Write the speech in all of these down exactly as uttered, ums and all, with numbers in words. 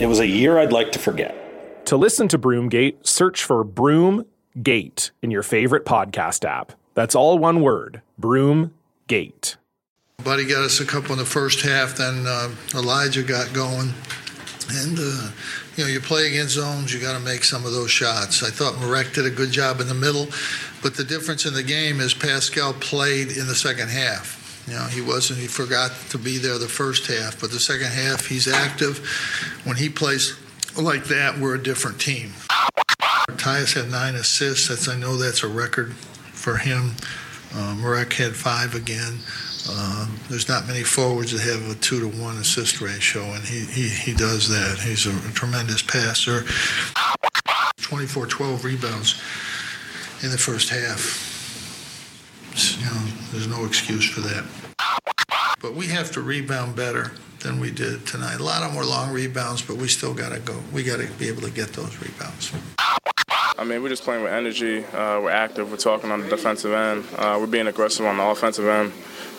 It was a year I'd like to forget. To listen to Broomgate, search for Broomgate in your favorite podcast app. That's all one word, Broomgate. Buddy got us a couple in the first half, then uh, Elijah got going. And, uh, you know, you play against zones, you got to make some of those shots. I thought Marek did a good job in the middle, but the difference in the game is Pascal played in the second half. You know, he wasn't, he forgot to be there the first half, but the second half, he's active. When he plays like that, we're a different team. Tyus had nine assists. That's, I know that's a record for him. Uh, Marek had five again. Um, there's not many forwards that have a two to one assist ratio, and he, he, he does that. He's a tremendous passer. twenty-four twelve rebounds in the first half. You know, there's no excuse for that. But we have to rebound better than we did tonight. A lot of them were long rebounds, but we still got to go. We got to be able to get those rebounds. I mean, we're just playing with energy. Uh, we're active. We're talking on the defensive end. Uh, we're being aggressive on the offensive end.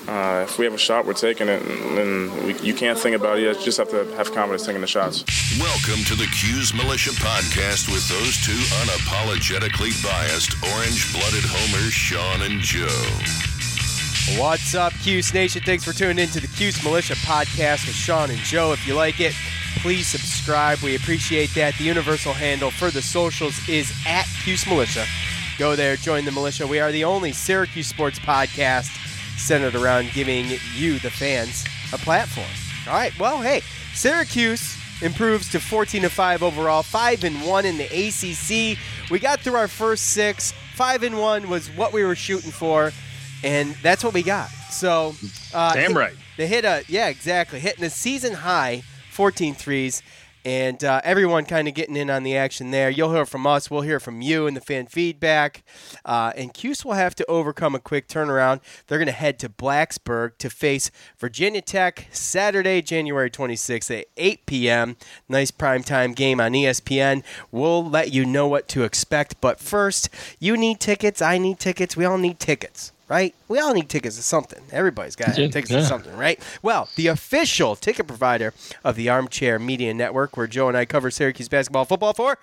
Uh, if we have a shot, we're taking it, and, and we, you can't think about it. You just have to have confidence taking the shots. Welcome to the Q's Militia Podcast with those two unapologetically biased, orange-blooded homers, Sean and Joe. What's up, Q's Nation? Thanks for tuning in to the Q's Militia Podcast with Sean and Joe. If you like it, please subscribe. We appreciate that. The universal handle for the socials is at Q's Militia. Go there, join the militia. We are the only Syracuse sports podcast centered around giving you, the fans, a platform. All right, well, hey, Syracuse improves to fourteen and five overall, five and one in the A C C. We got through our first six. five and one was what we were shooting for, and that's what we got. So, uh, damn hit, right. They hit a, yeah, exactly, hitting a season high, fourteen threes, and uh, everyone kind of getting in on the action there. You'll hear from us. We'll hear from you and the fan feedback. Uh, and Cuse will have to overcome a quick turnaround. They're going to head to Blacksburg to face Virginia Tech Saturday, January twenty-sixth at eight p.m. Nice primetime game on E S P N. We'll let you know what to expect. But first, you need tickets. I need tickets. We all need tickets. Right? We all need tickets to something. Everybody's got yeah, tickets yeah. to something, right? Well, the official ticket provider of the Armchair Media Network, where Joe and I cover Syracuse basketball and football for,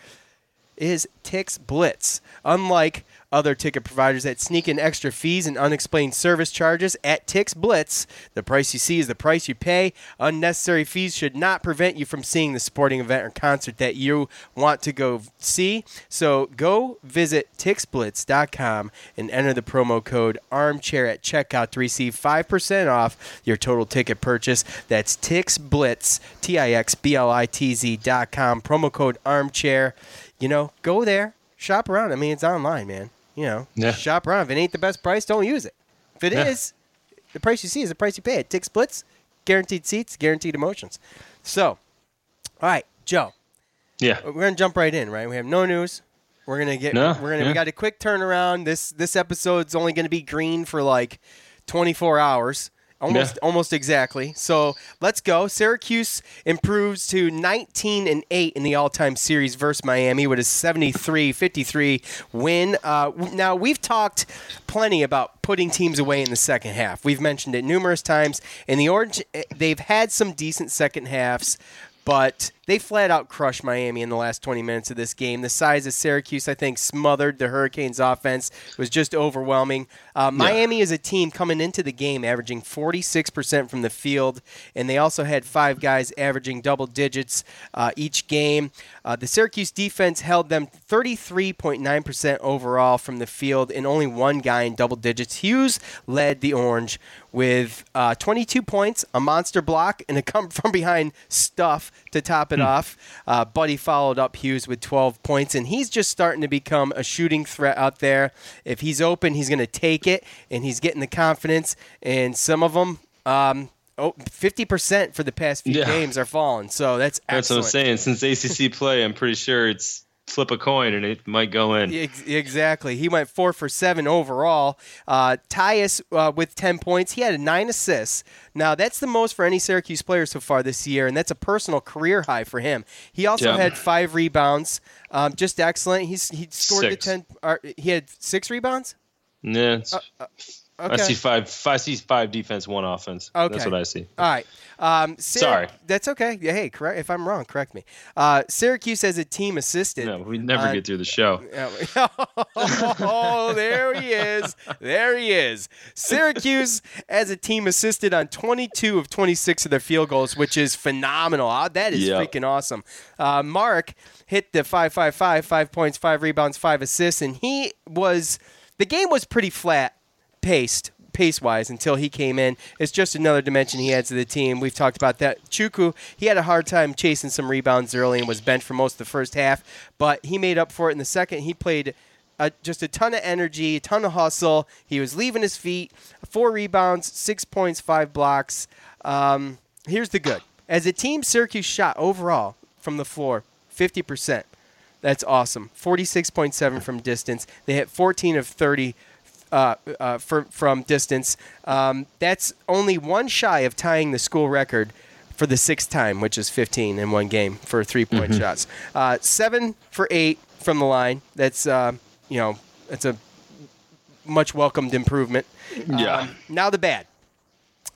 is Tix Blitz. Unlike other ticket providers that sneak in extra fees and unexplained service charges, at Tix Blitz, the price you see is the price you pay. Unnecessary fees should not prevent you from seeing the sporting event or concert that you want to go see. So go visit Tix Blitz dot com and enter the promo code armchair at checkout to receive five percent off your total ticket purchase. That's Tix Blitz, T I X B L I T Z dot com, promo code armchair. You know, go there, shop around. I mean, it's online, man. You know, yeah. shop around. If it ain't the best price, don't use it. If it yeah. is, the price you see is the price you pay. At Tix Blitz, guaranteed seats, guaranteed emotions. So, all right, Joe. Yeah, we're gonna jump right in, right? We have no news. We're gonna get. No, we're gonna. Yeah. We got a quick turnaround. This this episode's only gonna be green for like twenty-four hours. Almost, yeah. almost exactly. So let's go. Syracuse improves to nineteen and eight in the all-time series versus Miami with a seventy-three fifty-three win. Uh, now, we've talked plenty about putting teams away in the second half. We've mentioned it numerous times. And the Orange, they've had some decent second halves, but they flat-out crushed Miami in the last twenty minutes of this game. The size of Syracuse, I think, smothered the Hurricanes' offense. It was just overwhelming. Uh, Miami yeah. is a team coming into the game averaging forty-six percent from the field, and they also had five guys averaging double digits uh, each game. Uh, the Syracuse defense held them thirty-three point nine percent overall from the field and only one guy in double digits. Hughes led the Orange with uh, twenty-two points, a monster block, and a come-from-behind stuff to top it mm. off. Uh, Buddy followed up Hughes with twelve points, and he's just starting to become a shooting threat out there. If he's open, he's going to take it, and he's getting the confidence. And some of them... Um, Oh, fifty percent for the past few yeah. games are falling, so that's excellent. That's what I'm saying. Since A C C play, I'm pretty sure it's flip a coin and it might go in. Exactly. He went four for seven overall. Uh, Tyus uh, with ten points. He had nine assists. Now, that's the most for any Syracuse player so far this year, and that's a personal career high for him. He also yeah. had five rebounds. Um, just excellent. He's, he scored six. the ten. Uh, he had six rebounds? Yeah. It's- uh, uh, Okay. I see five, five. I see five defense, one offense. Okay. That's what I see. All right. Um, Syrac- Sorry. That's okay. Hey, correct. If I'm wrong, correct me. Uh, Syracuse as a team assisted. No, we never uh, get through the show. Oh, there he is. There he is. Syracuse as a team assisted on twenty-two of twenty-six of their field goals, which is phenomenal. That is yep. freaking awesome. Uh, Mark hit the five, five, five, five points, five rebounds, five assists, and he was. The game was pretty flat. Paced, pace-wise, until he came in. It's just another dimension he adds to the team. We've talked about that. Chukwu, he had a hard time chasing some rebounds early and was bent for most of the first half, but he made up for it in the second. He played a, just a ton of energy, a ton of hustle. He was leaving his feet. Four rebounds, six points, five blocks. Um, here's the good. As a team, Syracuse shot overall from the floor fifty percent. That's awesome. forty-six point seven from distance. They hit fourteen of thirty Uh, uh, for, from distance. Um, that's only one shy of tying the school record for the sixth time, which is fifteen in one game for three-point mm-hmm. shots. Uh, seven for eight from the line. That's uh, you know that's a much welcomed improvement. Yeah. Um, now the bad.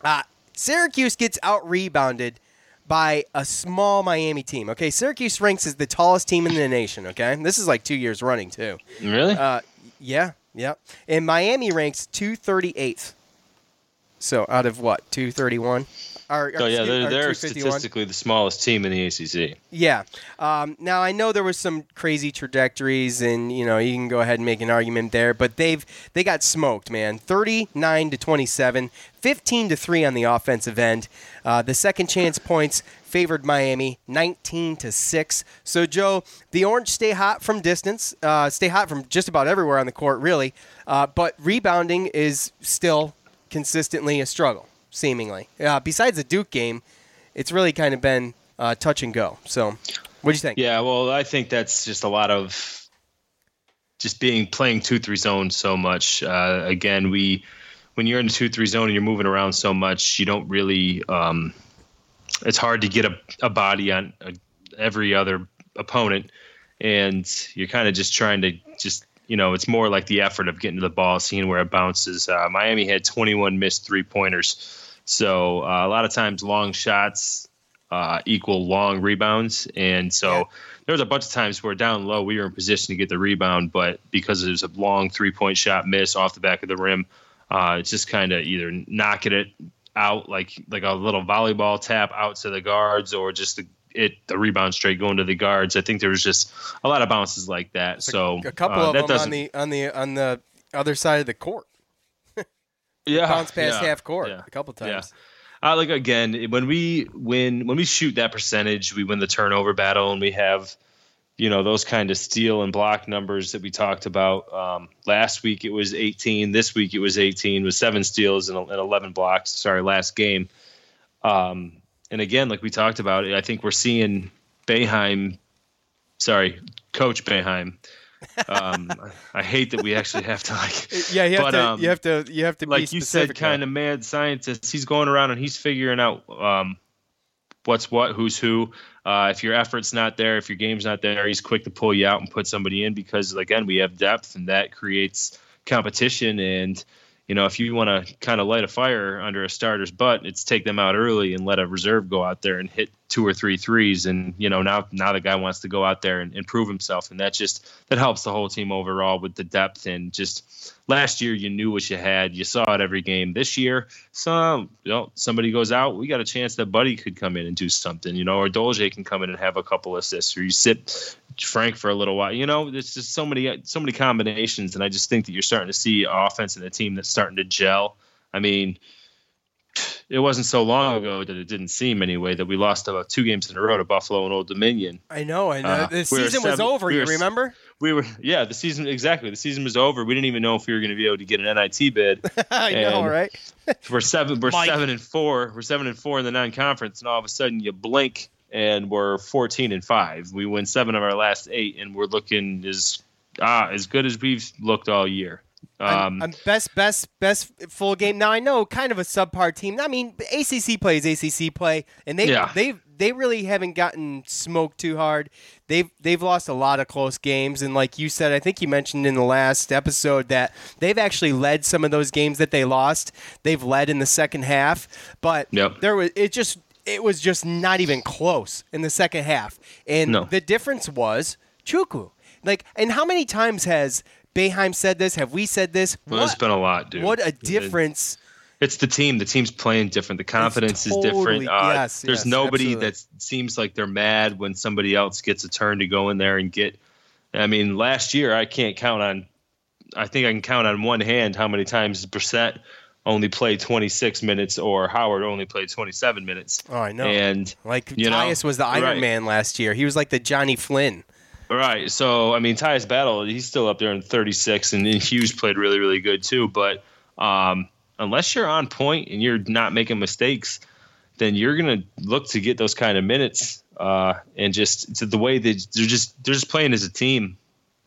Uh, Syracuse gets out-rebounded by a small Miami team. Okay, Syracuse ranks as the tallest team in the nation. Okay, this is like two years running too. Really? Uh, yeah. Yep. And Miami ranks two hundred thirty-eighth. So out of what? two hundred thirty-one? Or, or, oh, yeah, they're, they're statistically the smallest team in the A C C. Yeah. Um, now, I know there was some crazy trajectories, and, you know, you can go ahead and make an argument there, but they've they got smoked, man. thirty-nine to twenty-seven, fifteen to three on the offensive end. Uh, the second chance points favored Miami, nineteen to six. So, Joe, the Orange stay hot from distance, uh, stay hot from just about everywhere on the court, really, uh, but rebounding is still consistently a struggle. Seemingly. Uh, besides the Duke game, it's really kind of been uh, touch and go. So what do you think? Yeah, well, I think that's just a lot of just being playing two three zone so much. Uh, again, we when you're in the two three zone and you're moving around so much, you don't really um, – it's hard to get a, a body on a, every other opponent. And you're kind of just trying to just – you know, it's more like the effort of getting to the ball, seeing where it bounces. Uh, Miami had twenty-one missed three-pointers. So uh, a lot of times long shots uh, equal long rebounds. And so yeah. there was a bunch of times where down low we were in position to get the rebound, but because there's a long three-point shot miss off the back of the rim, uh, it's just kind of either knocking it out like like a little volleyball tap out to the guards or just the It the rebound straight going to the guards. I think there was just a lot of bounces like that. So a couple uh, of them on the on the on the other side of the court. yeah, bounce past yeah, half court yeah, a couple times. Yeah. Uh, like again, when we win, when we shoot that percentage, we win the turnover battle, and we have, you know, those kind of steal and block numbers that we talked about um, last week. It was eighteen. This week it was eighteen with seven steals and, and eleven blocks. Sorry, last game. Um. And again, like we talked about, it, I think we're seeing Boeheim, sorry, Coach Boeheim. Um, I hate that we actually have to like. Yeah, you have but, to. Um, you have to. You have to. Like be you said, kind of mad scientist. He's going around and he's figuring out um, what's what, who's who. Uh, if your effort's not there, if your game's not there, he's quick to pull you out and put somebody in because again, we have depth and that creates competition and. You know, if you want to kind of light a fire under a starter's butt, it's take them out early and let a reserve go out there and hit two or three threes. And, you know, now now the guy wants to go out there and, and prove himself. And that just that helps the whole team overall with the depth. And just last year, you knew what you had. You saw it every game. This year, some you know, somebody goes out. We got a chance that Buddy could come in and do something, you know, or Dolje can come in and have a couple assists or you sit Frank for a little while. You know, there's just so many, so many combinations. And I just think that you're starting to see offense in a team that's starting to gel. I mean, it wasn't so long ago that it didn't seem anyway that we lost about two games in a row to Buffalo and Old Dominion. I know. And uh, the season we was over. We were, you remember? We were, yeah, the season. Exactly. The season was over. We didn't even know if we were going to be able to get an N I T bid. I and know. Right. we're seven. We're Mike. seven and four. We're seven and four in the non-conference. And all of a sudden you blink and we're fourteen and five. We win seven of our last eight and we're looking as, ah, as good as we've looked all year. Um, I'm, I'm best, best, best full game. Now I know, kind of a subpar team. I mean, A C C play is A C C play, and they yeah. they they really haven't gotten smoked too hard. They've they've lost a lot of close games, and like you said, I think you mentioned in the last episode that they've actually led some of those games that they lost. They've led in the second half, but yep. there was it just it was just not even close in the second half, and no. the difference was Chukwu. Like, and how many times has Boeheim said this? Have we said this? Well, what, it's been a lot, dude. What a difference. It's the team. The team's playing different. The confidence totally, is different. Uh, yes, there's yes, nobody absolutely. that seems like they're mad when somebody else gets a turn to go in there and get. I mean, last year, I can't count on. I think I can count on one hand how many times Brissett only played twenty-six minutes or Howard only played twenty-seven minutes. Oh, I know. And, like, Tyus was the Iron right. Man last year. He was like the Johnny Flynn. Right. So, I mean, Tyus Battle, he's still up there in thirty-six, and Hughes played really, really good too. But um, unless you're on point and you're not making mistakes, then you're going to look to get those kind of minutes. Uh, and just to the way they, they're just they're just playing as a team.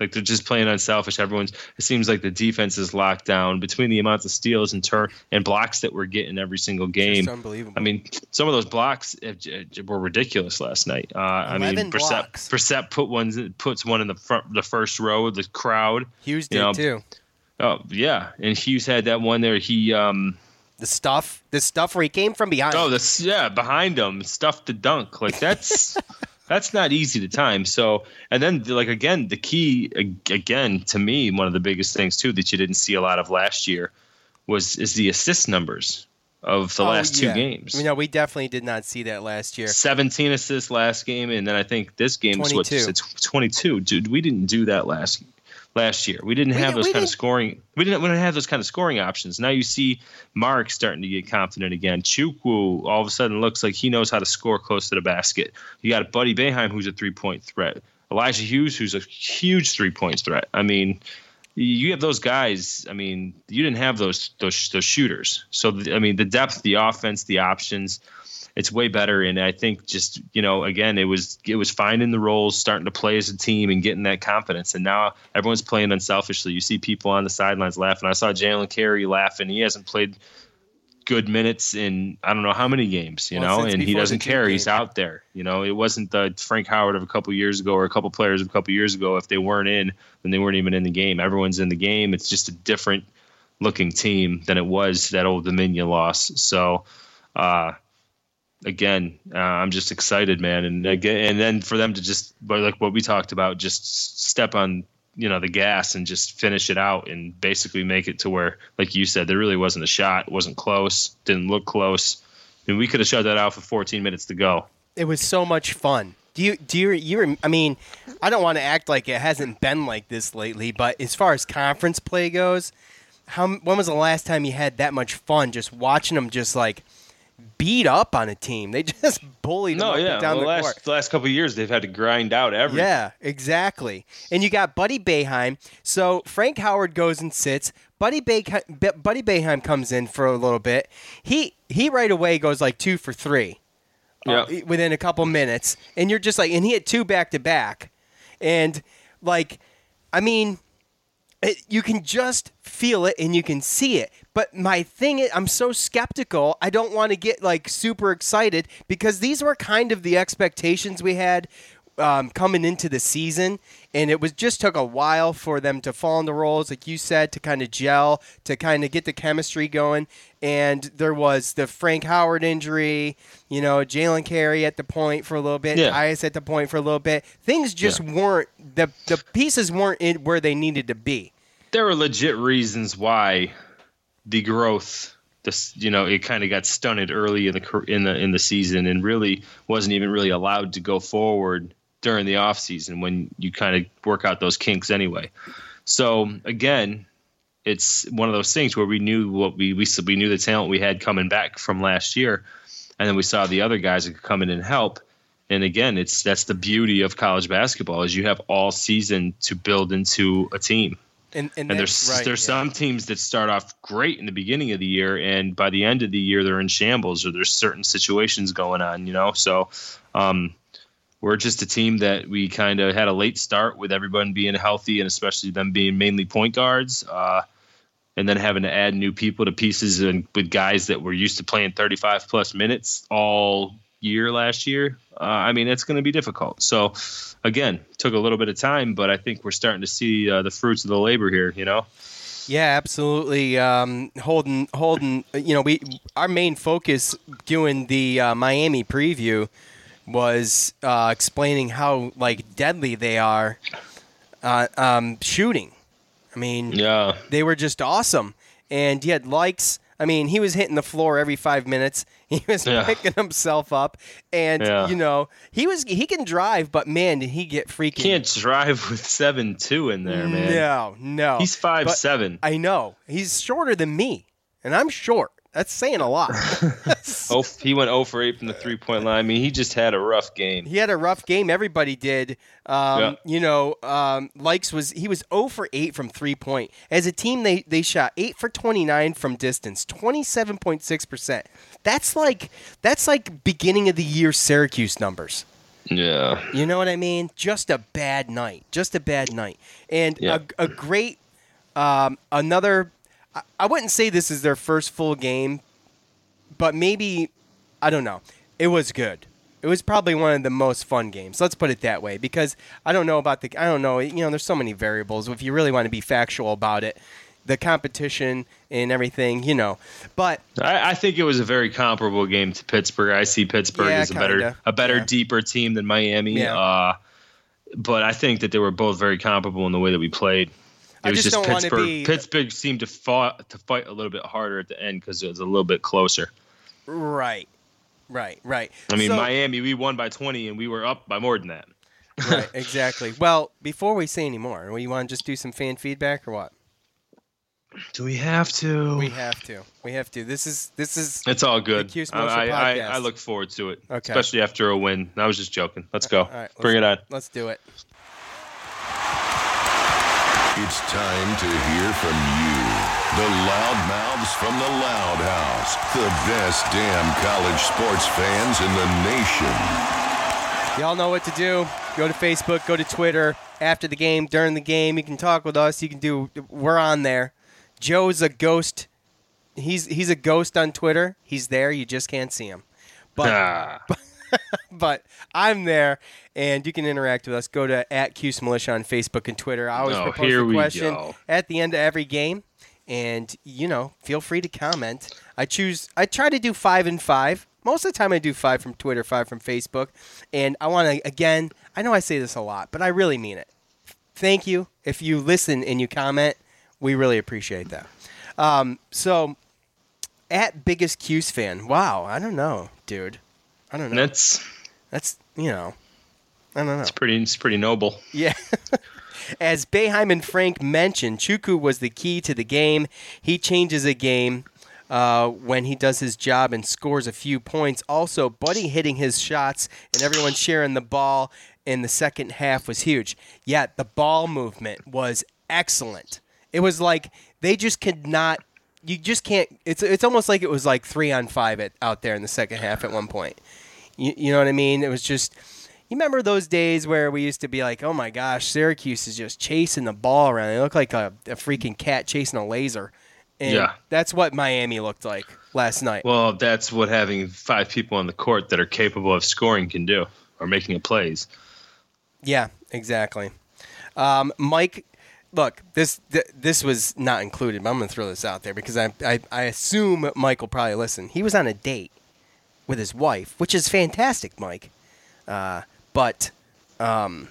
Like, they're just playing unselfish. Everyone's it seems like the defense is locked down between the amounts of steals and turn and blocks that we're getting every single game. It's unbelievable. I mean, some of those blocks were ridiculous last night. Uh, I mean, Brissett, Brissett put one puts one in the front, the first row of the crowd. Hughes did you know, too. Oh yeah, and Hughes had that one there. He um, the stuff, the stuff where he came from behind. Oh, this yeah, behind him stuffed the dunk. Like, that's. That's not easy to time. So, and then like, again, the key again, to me, one of the biggest things too, that you didn't see a lot of last year was, is the assist numbers of the oh, last yeah. two games. You know, we definitely did not see that last year. seventeen assists last game. And then I think this game was what it's twenty-two, dude, we didn't do that last last year. We didn't we have did, those kind didn't. of scoring. We didn't, we didn't have those kind of scoring options. Now you see Mark starting to get confident again. Chukwu all of a sudden looks like he knows how to score close to the basket. You got Buddy Boeheim, who's a three-point threat. Elijah Hughes, who's a huge three-point threat. I mean, you have those guys. I mean, you didn't have those those, those shooters. So, the, I mean, the depth, the offense, the options, it's way better. And I think just, you know, again, it was it was finding the roles, starting to play as a team and getting that confidence. And now everyone's playing unselfishly. You see people on the sidelines laughing. I saw Jalen Carey laughing. He hasn't played good minutes in I don't know how many games, you well, know, and he doesn't care. Game. He's out there. You know, it wasn't the Frank Howard of a couple years ago or a couple players of a couple years ago. If they weren't in, then they weren't even in the game. Everyone's in the game. It's just a different looking team than it was that Old Dominion loss. So, uh, Again, uh, I'm just excited, man, and again, and then for them to just like what we talked about, just step on you know the gas and just finish it out, and basically make it to where, like you said, there really wasn't a shot, it wasn't close, didn't look close, and we could have shut that out with fourteen minutes to go. It was so much fun. Do you do you, you? I mean, I don't want to act like it hasn't been like this lately, but as far as conference play goes, how when was the last time you had that much fun just watching them just like beat up on a team? They just bullied them no, up yeah. and down well, the last, court. The last couple of years, they've had to grind out everything. Yeah, exactly. And you got Buddy Boeheim. So Frank Howard goes and sits. Buddy Boeheim, Buddy Boeheim comes in for a little bit. He he right away goes like two for three yeah. uh, within a couple minutes. And you're just like, and he had two back-to-back. And, like, I mean, it, you can just feel it and you can see it. But my thing is, I'm so skeptical. I don't want to get like super excited because these were kind of the expectations we had um, coming into the season. And it was just took a while for them to fall into roles, like you said, to kind of gel, to kind of get the chemistry going. And there was the Frank Howard injury, you know, Jalen Carey at the point for a little bit, yeah. Tyus at the point for a little bit. Things just yeah. weren't the the pieces weren't in where they needed to be. There were legit reasons why the growth, this you know, it kind of got stunted early in the in the in the season, and really wasn't even really allowed to go forward during the off season when you kind of work out those kinks anyway. So again, it's one of those things where we knew what we we we knew the talent we had coming back from last year, and then we saw the other guys that could come in and help. And again, it's that's the beauty of college basketball is you have all season to build into a team. And, and, and there's right, there's yeah. some teams that start off great in the beginning of the year, and by the end of the year they're in shambles, or there's certain situations going on, you know. So um, we're just a team that we kind of had a late start with everyone being healthy, and especially them being mainly point guards, uh, and then having to add new people to pieces and with guys that were used to playing thirty-five plus minutes all year last year. Uh, I mean, it's going to be difficult. So, again, took a little bit of time, but I think we're starting to see uh, the fruits of the labor here, you know? Yeah, absolutely. Um, holding, holding. You know, we our main focus doing the uh, Miami preview was uh, explaining how like deadly they are uh, um, shooting. I mean, yeah, they were just awesome, and yet Likes. I mean, he was hitting the floor every five minutes. He was yeah. picking himself up, and yeah. you know he was he can drive, but man, did he get freaking! You can't drive with seven two in there, man. No, no, he's five but seven. I know he's shorter than me, and I'm short. That's saying a lot. oh, he went zero for eight from the three point line. I mean, he just had a rough game. He had a rough game. Everybody did. Um, yeah. You know, um, Likes was he was zero for eight from three point. As a team, they they shot eight for twenty nine from distance, twenty seven point six percent. That's like that's like beginning of the year Syracuse numbers. Yeah. You know what I mean? Just a bad night. Just a bad night. And yeah. a, a great um, another. I wouldn't say this is their first full game, but maybe, I don't know. It was good. It was probably one of the most fun games. Let's put it that way, because I don't know about the, I don't know, you know, there's so many variables. If you really want to be factual about it, the competition and everything, you know, but I, I think it was a very comparable game to Pittsburgh. I see Pittsburgh yeah, as a kinda. better, a better, yeah. deeper team than Miami. Yeah. Uh, but I think that they were both very comparable in the way that we played. It I was just, just don't Pittsburgh. Be... Pittsburgh seemed to fought, to fight a little bit harder at the end because it was a little bit closer. Right, right, right. I mean, so, Miami, we won by twenty, and we were up by more than that. Right, exactly. Well, before we say any more, we want to just do some fan feedback or what? Do we have to? We have to. We have to. This is this is. It's all good. The I, I, I look forward to it, okay. especially after a win. I was just joking. Let's go. All right, Bring let's, it on. Let's do it. It's time to hear from you, the loud mouths from the Loud House, the best damn college sports fans in the nation. Y'all know what to do. Go to Facebook, go to Twitter, after the game, during the game. You can talk with us. You can do. We're on there. Joe's a ghost. He's he's a ghost on Twitter. He's there. You just can't see him. But. Ah. but but I'm there, and you can interact with us. Go to at Cuse Militia on Facebook and Twitter. I always oh, propose a question go. at the end of every game, and you know, feel free to comment. I choose. I try to do five and five. Most of the time, I do five from Twitter, five from Facebook, and I want to again. I know I say this a lot, but I really mean it. Thank you if you listen and you comment. We really appreciate that. Um, so, at biggest Cuse fan. Wow, I don't know, dude. I don't know. That's that's you know, I don't know. It's pretty. It's pretty noble. Yeah. As Boeheim and Frank mentioned, Chukwu was the key to the game. He changes a game uh, when he does his job and scores a few points. Also, Buddy hitting his shots and everyone sharing the ball in the second half was huge. Yeah, the ball movement was excellent. It was like they just could not. You just can't. It's it's almost like it was like three on five at, out there in the second half at one point. You, you know what I mean? It was just. You remember those days where we used to be like, "Oh my gosh, Syracuse is just chasing the ball around. They look like a, a freaking cat chasing a laser." And yeah. That's what Miami looked like last night. Well, that's what having five people on the court that are capable of scoring can do or making plays. Yeah, exactly. Um, Mike. Look, this th- this was not included, but I'm going to throw this out there because I, I I assume Mike will probably listen. He was on a date with his wife, which is fantastic, Mike. Uh, but um,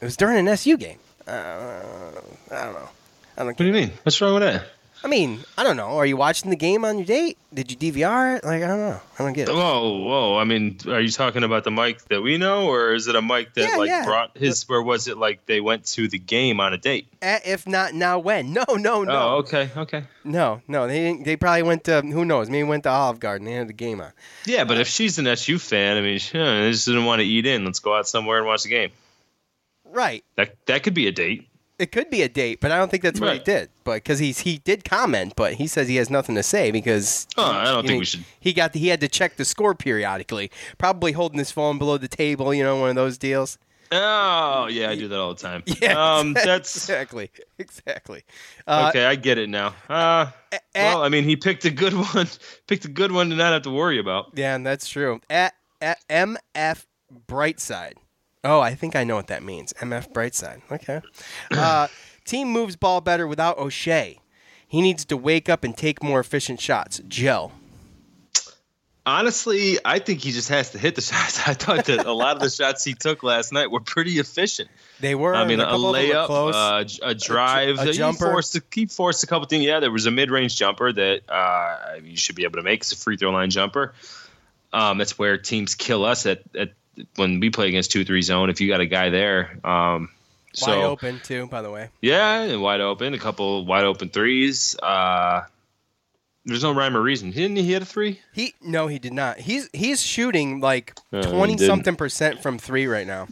it was during an S U game. Uh, I don't know. I don't know. What do you mean? What's wrong with that? I mean, I don't know. Are you watching the game on your date? Did you D V R it? Like, I don't know. I don't get it. Whoa, whoa. I mean, are you talking about the mic that we know, or is it a mic that yeah, like yeah. brought his, or was it like they went to the game on a date? If not now, when? No, no, no. Oh, okay, okay. No, no. They didn't, they probably went to, who knows, maybe went to Olive Garden. They had the game on. Yeah, but uh, if she's an S U fan, I mean, she just didn't want to eat in. Let's go out somewhere and watch the game. Right. That that could be a date. It could be a date, but I don't think that's what right. he did. But because he's he did comment, but he says he has nothing to say because oh, he, I don't think know, we should. He got the, he had to check the score periodically, probably holding his phone below the table. You know, one of those deals. Oh yeah, I do that all the time. Yeah, um, that's exactly, exactly. Uh, okay, I get it now. Uh, at, well, I mean, he picked a good one, picked a good one to not have to worry about. Yeah, and that's true. At, at M F Brightside. Oh, I think I know what that means. M F Brightside. Okay. Uh, team moves ball better without O'Shea. He needs to wake up and take more efficient shots. Joe. Honestly, I think he just has to hit the shots. I thought that a lot of the shots he took last night were pretty efficient. They were. I mean, a, a layup, uh, a drive. A, a jumper. He forced, he forced a couple things. Yeah, there was a mid-range jumper that uh, you should be able to make. It's a free throw line jumper. Um, that's where teams kill us at at when we play against two three zone, if you got a guy there. Um, so, wide open, too, by the way. Yeah, wide open, a couple wide open threes. Uh, there's no rhyme or reason. Didn't he hit a three? He No, he did not. He's he's shooting like twenty-something uh, percent from three right now.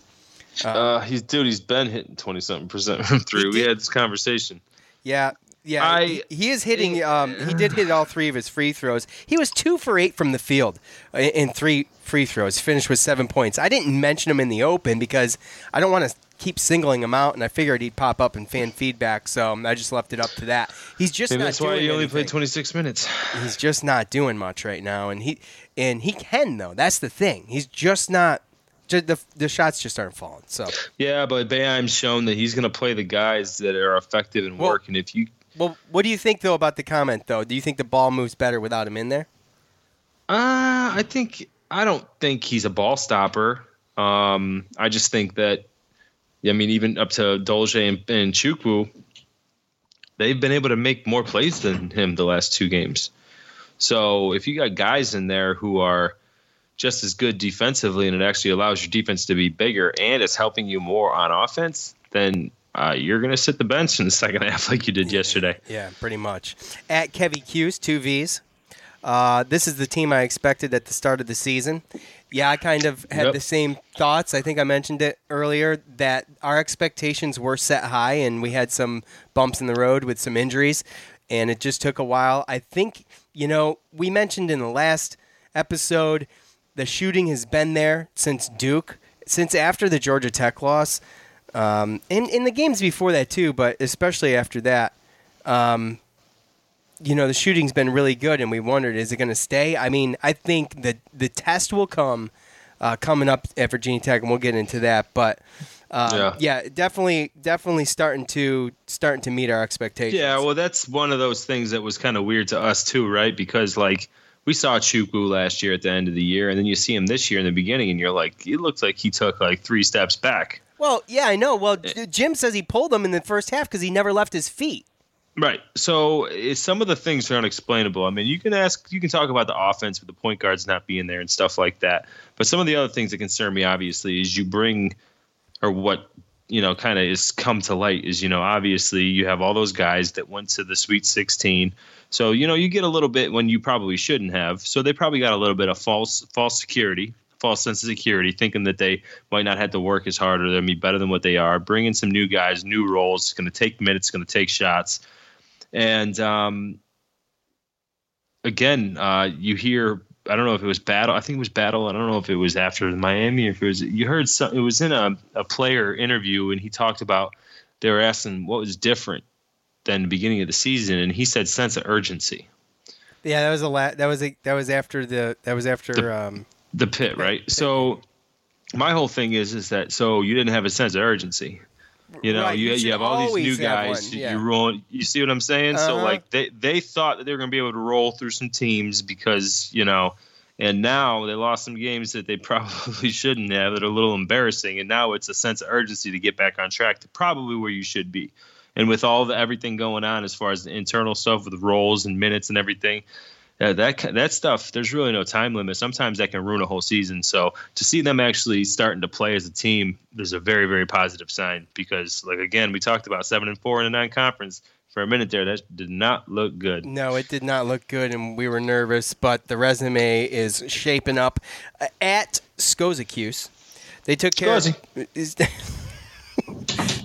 Uh, uh, he's Dude, he's been hitting twenty-something percent from three. We had this conversation. Yeah, yeah. I, he, he is hitting – um, he did hit all three of his free throws. He was two for eight from the field in, in three – free throws, finished with seven points. I didn't mention him in the open because I don't want to keep singling him out, and I figured he'd pop up in fan feedback, so I just left it up to that. He's just Maybe not that's doing why he only anything. Played twenty-six minutes. He's just not doing much right now, and he and he can though. That's the thing. He's just not. Just the the shots just aren't falling. So yeah, but Boeheim's shown that he's going to play the guys that are effective and well, work. And if you well, what do you think though about the comment though? Do you think the ball moves better without him in there? Uh I think. I don't think he's a ball stopper. Um, I just think that, I mean, even up to Dolje and, and Chukwu, they've been able to make more plays than him the last two games. So if you got guys in there who are just as good defensively and it actually allows your defense to be bigger and it's helping you more on offense, then uh, you're going to sit the bench in the second half like you did yesterday. Yeah, pretty much. At Kevy Q's, two V's. Uh, this is the team I expected at the start of the season. Yeah, I kind of had yep. the same thoughts. I think I mentioned it earlier that our expectations were set high and we had some bumps in the road with some injuries, and it just took a while. I think, you know, we mentioned in the last episode the shooting has been there since Duke, since after the Georgia Tech loss, um, and in the games before that too, but especially after that. Um You know, the shooting's been really good, and we wondered, is it going to stay? I mean, I think that the test will come uh, coming up at Virginia Tech, and we'll get into that. But, uh, yeah. yeah, definitely definitely starting to starting to meet our expectations. Yeah, well, that's one of those things that was kind of weird to us too, right? Because, like, we saw Chukwu last year at the end of the year, and then you see him this year in the beginning, and you're like, it looks like he took, like, three steps back. Well, yeah, I know. Well, Jim says he pulled them in the first half because he never left his feet. Right. So some of the things are unexplainable. I mean, you can ask, you can talk about the offense with the point guards not being there and stuff like that. But some of the other things that concern me, obviously, is you bring or what, you know, kind of is come to light is, you know, obviously you have all those guys that went to the Sweet sixteen. So, you know, you get a little bit when you probably shouldn't have. So they probably got a little bit of false, false security, false sense of security, thinking that they might not have to work as hard or they'll be better than what they are. Bring in some new guys, new roles. It's going to take minutes, it's going to take shots. And um, again, uh, you hear, I don't know if it was Battle. I think it was Battle. I don't know if it was after Miami or if it was, you heard some, it was in a, a player interview and he talked about, they were asking what was different than the beginning of the season. And he said, sense of urgency. Yeah, that was a la- that was a, that was after the, that was after the, um, the pit, right? So my whole thing is, is that, so you didn't have a sense of urgency. You know, right. you, you have all these new guys. Yeah. You roll. You see what I'm saying? Uh-huh. So like they, they thought that they were going to be able to roll through some teams because you know, and now they lost some games that they probably shouldn't have that are a little embarrassing. And now it's a sense of urgency to get back on track to probably where you should be. And with all the everything going on as far as the internal stuff with roles and minutes and everything, uh, that that stuff, there's really no time limit. Sometimes that can ruin a whole season. So to see them actually starting to play as a team is a very, very positive sign because, like, again, we talked about seven and four in a non-conference. For a minute there, that did not look good. No, it did not look good, and we were nervous, but the resume is shaping up. Uh, at Skozakuse, they took care of, is,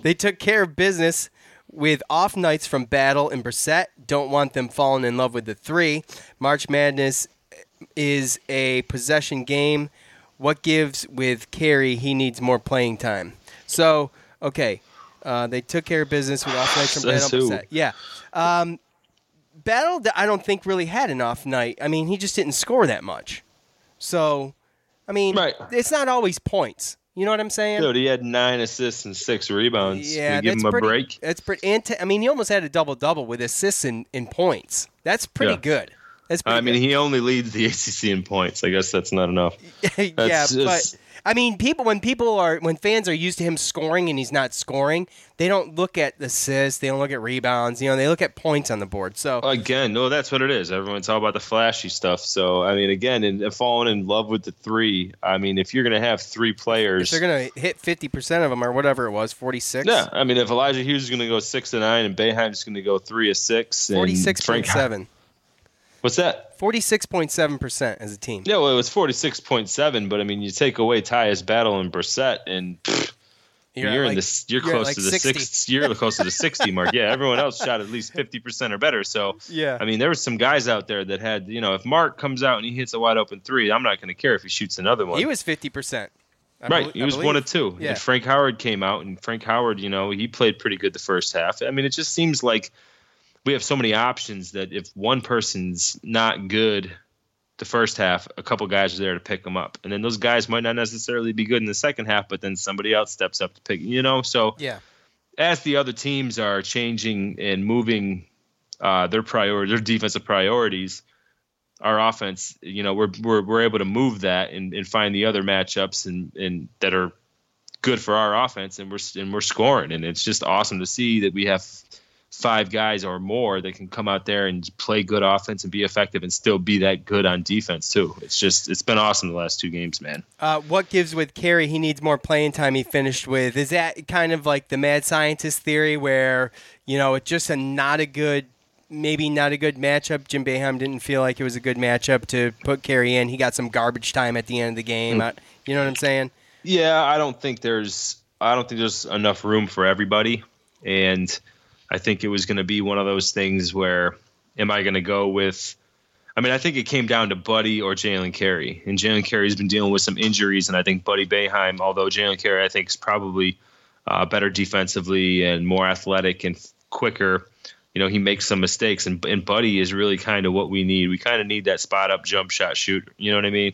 they took care of business with off nights from Battle and Brissett. Don't want them falling in love with the three. March Madness is a possession game. What gives with Carey? He needs more playing time. So, okay. Uh, they took care of business with off nights from Battle. Who? Yeah. Um, Battle, I don't think, really had an off night. I mean, he just didn't score that much. So, I mean, right. It's not always points. You know what I'm saying? Dude, he had nine assists and six rebounds. Yeah, we give that's him a pretty, break. That's pretty. And t- I mean, he almost had a double-double with assists and, and points. That's pretty yeah. good. That's pretty I mean, good. He only leads the A C C in points. I guess that's not enough. That's yeah, just, but... I mean, people when people are when fans are used to him scoring and he's not scoring, they don't look at assists, they don't look at rebounds, you know, they look at points on the board. So again, no, that's what it is. Everyone's all about the flashy stuff. So I mean, again, and falling in love with the three. I mean, if you're gonna have three players, if they're gonna hit fifty percent of them or whatever it was, forty six. Yeah, I mean, if Elijah Hughes is gonna go six to nine and Boeheim's gonna go three to six, forty six point seven. What's that? forty-six point seven percent as a team. Yeah, well, it was forty-six point seven, but I mean, you take away Tyus Battle and Brissett, and pff, you're, you're like, in the you're, you're close like to the sixty. sixty you're close to the sixty mark. Yeah, everyone else shot at least fifty percent or better. So, yeah. I mean, there were some guys out there that had, you know, if Mark comes out and he hits a wide open three, I'm not going to care if he shoots another one. He was fifty percent. I right, be- he was believe. one of two. Yeah. And Frank Howard came out, and Frank Howard, you know, he played pretty good the first half. I mean, it just seems like we have so many options that if one person's not good the first half, a couple guys are there to pick them up. And then those guys might not necessarily be good in the second half, but then somebody else steps up to pick, you know? So yeah. As the other teams are changing and moving uh, their priority, their defensive priorities, our offense, you know, we're, we're, we're able to move that and, and find the other matchups and, and that are good for our offense. And we're, and we're scoring. And it's just awesome to see that we have five guys or more that can come out there and play good offense and be effective and still be that good on defense too. It's just, it's been awesome the last two games, man. Uh, what gives with Carey? He needs more playing time. He finished with, is that kind of like the mad scientist theory where, you know, it's just a, not a good, maybe not a good matchup. Jim Boeheim didn't feel like it was a good matchup to put Carey in. He got some garbage time at the end of the game. Mm. You know what I'm saying? Yeah. I don't think there's, I don't think there's enough room for everybody. And I think it was going to be one of those things where am I going to go with – I mean, I think it came down to Buddy or Jalen Carey. And Jalen Carey's been dealing with some injuries, and I think Buddy Boeheim, although Jalen Carey I think is probably uh, better defensively and more athletic and quicker, you know, he makes some mistakes. And, and Buddy is really kind of what we need. We kind of need that spot-up jump shot shooter. You know what I mean?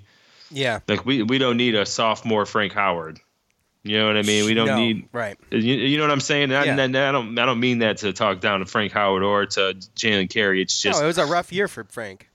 Yeah. Like we, we don't need a sophomore Frank Howard. You know what I mean? We don't no, need, right? You, you know what I'm saying? Yeah. I, I, I don't, I don't mean that to talk down to Frank Howard or to Jalen Carey. It's just no. It was a rough year for Frank.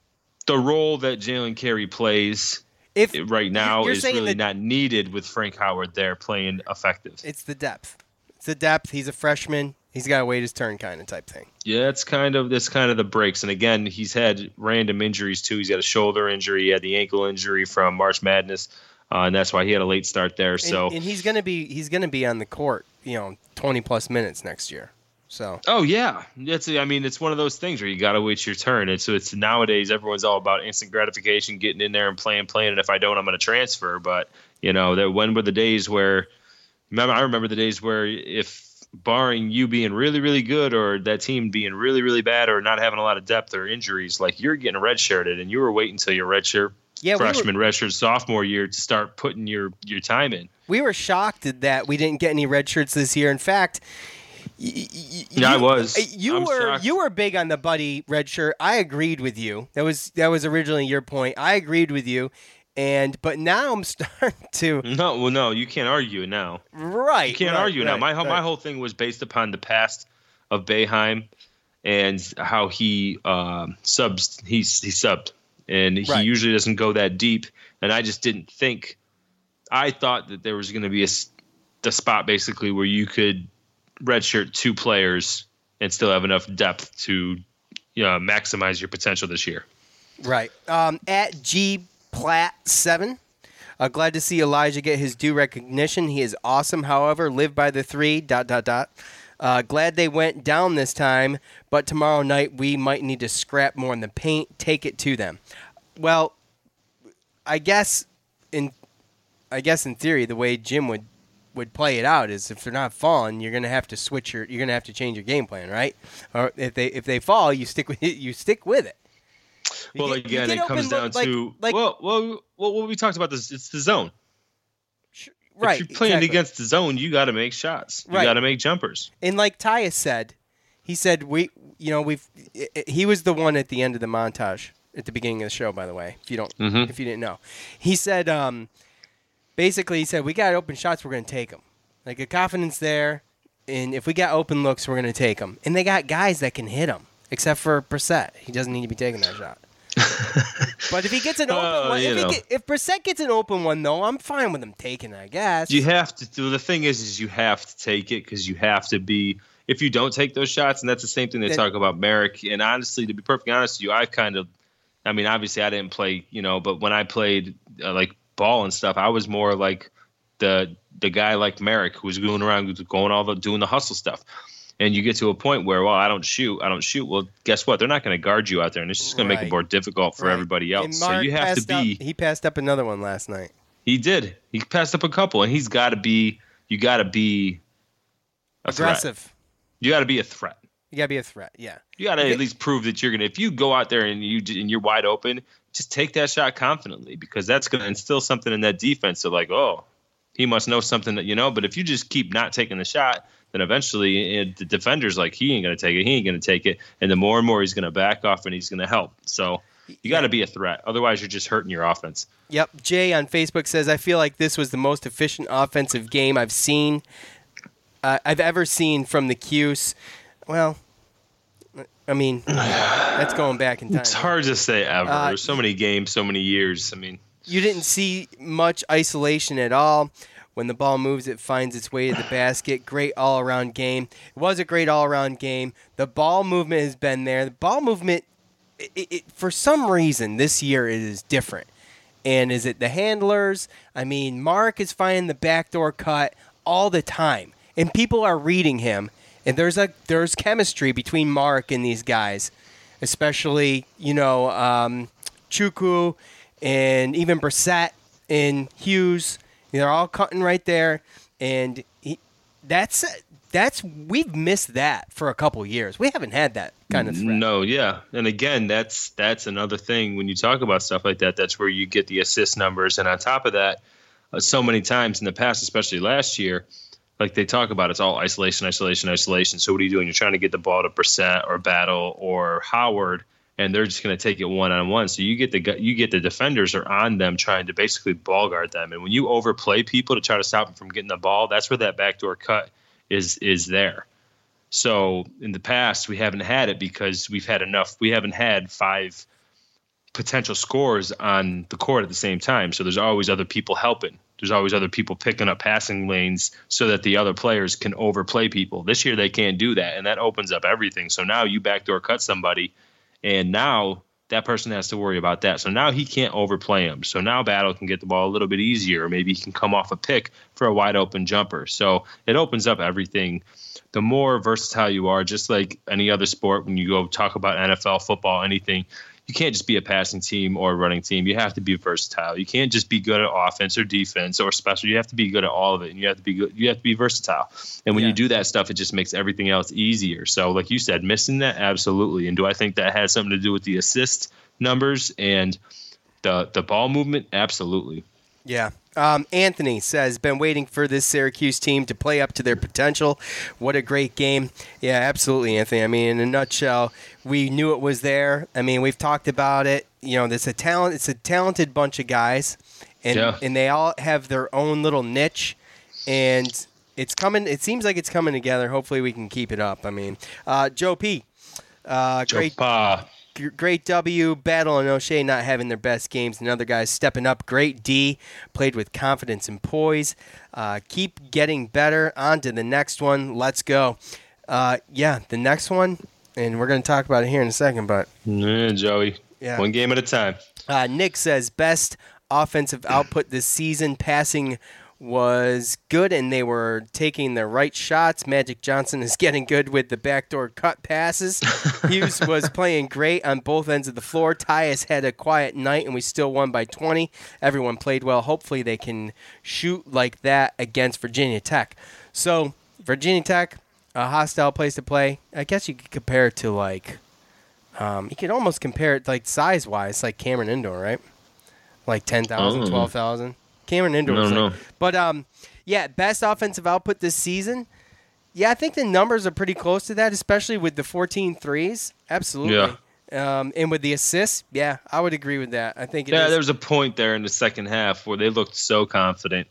The role that Jalen Carey plays if, right now is really not needed with Frank Howard there playing effective. It's the depth. It's the depth. He's a freshman. He's got to wait his turn, kind of type thing. Yeah, it's kind of this kind of the breaks. And again, he's had random injuries too. He's got a shoulder injury. He had the ankle injury from March Madness. Uh, and that's why he had a late start there. So and, and he's gonna be he's gonna be on the court, you know, twenty plus minutes next year. So oh yeah, that's I mean it's one of those things where you gotta wait your turn. And so it's nowadays everyone's all about instant gratification, getting in there and playing, playing. And if I don't, I'm gonna transfer. But you know, that when were the days where? Remember, I remember the days where if barring you being really really good or that team being really really bad or not having a lot of depth or injuries, like you're getting redshirted and you were waiting until your redshirt. Yeah, freshman, we were, redshirt, sophomore year to start putting your, your time in. We were shocked that we didn't get any redshirts this year. In fact, y- y- yeah, you, I was. You I'm were shocked. You were big on the Buddy redshirt. I agreed with you. That was that was originally your point. I agreed with you, and but now I'm starting to. No, well, no, you can't argue now. Right, you can't right, argue right, now. My right. my whole thing was based upon the past of Boeheim and how he um, subs he he subbed. And he right. usually doesn't go that deep. And I just didn't think – I thought that there was going to be a, the spot basically where you could redshirt two players and still have enough depth to you know, maximize your potential this year. Right. Um, at G Platt seven, uh, glad to see Elijah get his due recognition. He is awesome. However, live by the three, dot, dot, dot. Uh, glad they went down this time, but tomorrow night we might need to scrap more in the paint. Take it to them. Well, I guess in I guess in theory, the way Jim would, would play it out is if they're not falling, you're gonna have to switch your you're gonna have to change your game plan, right? Or if they if they fall, you stick with it, you stick with it. You well, get, again, it comes down like, to like, well, well, well, we talked about this. It's the zone. Right, if you're playing exactly. against the zone, you got to make shots. You right. got to make jumpers. And like Tyus said, he said we, you know, we've. It, it, he was the one at the end of the montage at the beginning of the show, by the way. If you don't, mm-hmm. if you didn't know, he said, um, basically, he said we got open shots. We're going to take them. Like the confidence there, and if we got open looks, we're going to take them. And they got guys that can hit them, except for Brissett. He doesn't need to be taking that shot. But if he gets an open oh, one, if, he get, if Brissett gets an open one, though, I'm fine with him taking it, I guess. You have to. Do, the thing is, is you have to take it because you have to be. If you don't take those shots, and that's the same thing they then, talk about Merrick. And honestly, to be perfectly honest with you, I kind of. I mean, obviously, I didn't play, you know, but when I played uh, like ball and stuff, I was more like the the guy like Merrick who was going around, going all the doing the hustle stuff. And you get to a point where, well, I don't shoot, I don't shoot. Well, guess what? They're not going to guard you out there, and it's just going right. to make it more difficult for right. everybody else. So you have to be. Up, he passed up another one last night. He did. He passed up a couple, and he's got to be. You got to be a aggressive. Threat. You got to be a threat. You got to be a threat. Yeah. You got to okay. at least prove that you're going to. If you go out there and you and you're wide open, just take that shot confidently because that's going to instill something in that defense. They're like, oh, he must know something that you know. But if you just keep not taking the shot. Then eventually it, the defender's like, he ain't going to take it. He ain't going to take it. And the more and more he's going to back off and he's going to help. So you got to be a threat. Otherwise, you're just hurting your offense. Yep. Jay on Facebook says, I feel like this was the most efficient offensive game I've seen, uh, I've ever seen from the Cuse. Well, I mean, that's going back in time. It's hard to say ever. Uh, There's so many games, so many years. I mean, you didn't see much isolation at all. When the ball moves, it finds its way to the basket. Great all-around game. It was a great all-around game. The ball movement has been there. The ball movement, it, it, for some reason, this year it is different. And is it the handlers? I mean, Mark is finding the backdoor cut all the time. And people are reading him. And there's a there's chemistry between Mark and these guys, especially, you know, um, Chukwu and even Brissett and Hughes. They're all cutting right there, and he, that's that's we've missed that for a couple of years. We haven't had that kind of threat. No, yeah, and again, that's that's another thing when you talk about stuff like that. That's where you get the assist numbers, and on top of that, uh, so many times in the past, especially last year, like they talk about, it's all isolation, isolation, isolation. So what are you doing? You're trying to get the ball to Brissett or Battle or Howard. And they're just going to take it one on one. So you get the you get the defenders are on them trying to basically ball guard them. And when you overplay people to try to stop them from getting the ball, that's where that backdoor cut is is there. So in the past we haven't had it because we've had enough. We haven't had five potential scores on the court at the same time. So there's always other people helping. There's always other people picking up passing lanes so that the other players can overplay people. This year they can't do that, and that opens up everything. So now you backdoor cut somebody. And now that person has to worry about that. So now he can't overplay him. So now Battle can get the ball a little bit easier. Maybe he can come off a pick for a wide open jumper. So it opens up everything. The more versatile you are, just like any other sport, when you go talk about N F L, football, anything, you can't just be a passing team or a running team. You have to be versatile. You can't just be good at offense or defense or special. You have to be good at all of it. And you have to be good. You have to be versatile. And when yeah. you do that stuff, it just makes everything else easier. So like you said, missing that, absolutely. And do I think that has something to do with the assist numbers and the the ball movement? Absolutely. Yeah. Um, Anthony says, been waiting for this Syracuse team to play up to their potential. What a great game. Yeah, absolutely, Anthony. I mean, in a nutshell, we knew it was there. I mean, we've talked about it. You know, it's a talent. It's a talented bunch of guys, and yeah. and they all have their own little niche, and it's coming. It seems like it's coming together. Hopefully we can keep it up. I mean, uh, Joe P. Uh, Joe great. Pa. Great W, Battle and O'Shea not having their best games, and other guys stepping up. Great D, played with confidence and poise. Uh, keep getting better. On to the next one. Let's go. Uh, yeah, the next one, and we're going to talk about it here in a second, but... Yeah, Joey. Yeah. One game at a time. Uh, Nick says, best offensive output this season. Passing was good, and they were taking the right shots. Magic Johnson is getting good with the backdoor cut passes. Hughes was playing great on both ends of the floor. Tyus had a quiet night, and we still won by twenty. Everyone played well. Hopefully they can shoot like that against Virginia Tech. So, Virginia Tech... a hostile place to play. I guess you could compare it to, like, um, you could almost compare it, like, size-wise, like Cameron Indoor, right? Like ten thousand, twelve thousand. Cameron Indoor. No, no. Like, but, um, yeah, best offensive output this season. Yeah, I think the numbers are pretty close to that, especially with the fourteen threes. Absolutely. Yeah. Um, and with the assists, yeah, I would agree with that. I think it yeah, is. There was a point there in the second half where they looked so confident.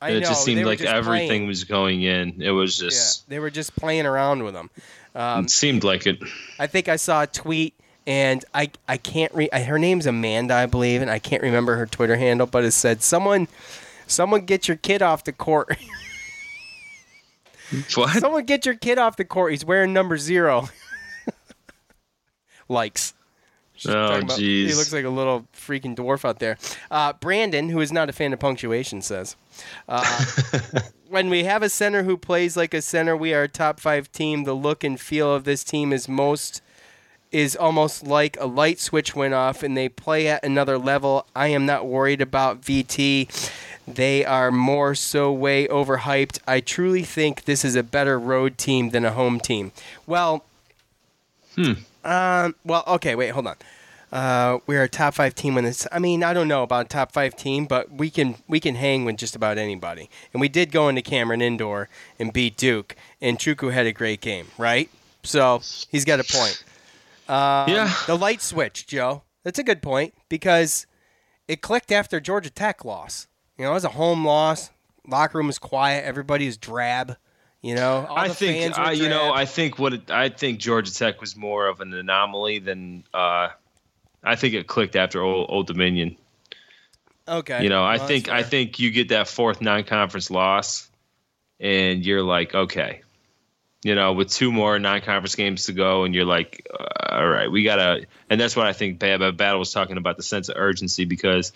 And it know, just seemed like everything playing. was going in. It was just... Yeah, they were just playing around with them. Um, it seemed like it. I think I saw a tweet, and I, I can't... Re- her name's Amanda, I believe, and I can't remember her Twitter handle, but it said, someone someone get your kid off the court. What? Someone get your kid off the court. He's wearing number zero. Likes. She's oh, jeez. He looks like a little freaking dwarf out there. Uh, Brandon, who is not a fan of punctuation, says, uh, when we have a center who plays like a center, we are a top five team. The look and feel of this team is most is almost like a light switch went off, and they play at another level. I am not worried about V T. They are more so way overhyped. I truly think this is a better road team than a home team. Well... Hmm. Um. Well, okay, wait, hold on. Uh, we're a top five team in this. I mean, I don't know about a top five team, but we can we can hang with just about anybody. And we did go into Cameron Indoor and beat Duke, and Chukwu had a great game, right? So he's got a point. Um, yeah. The light switch, Joe. That's a good point because it clicked after Georgia Tech loss. You know, it was a home loss. Locker room was quiet. Everybody was drab. You know, all I the think fans were I, you know, I think what it, I think Georgia Tech was more of an anomaly than uh, I think it clicked after Old, Old Dominion. Okay, you know, well, I think I think you get that fourth non-conference loss, and you're like, okay, you know, with two more non-conference games to go, and you're like, uh, all right, we gotta, and that's what I think Battle was talking about, the sense of urgency, because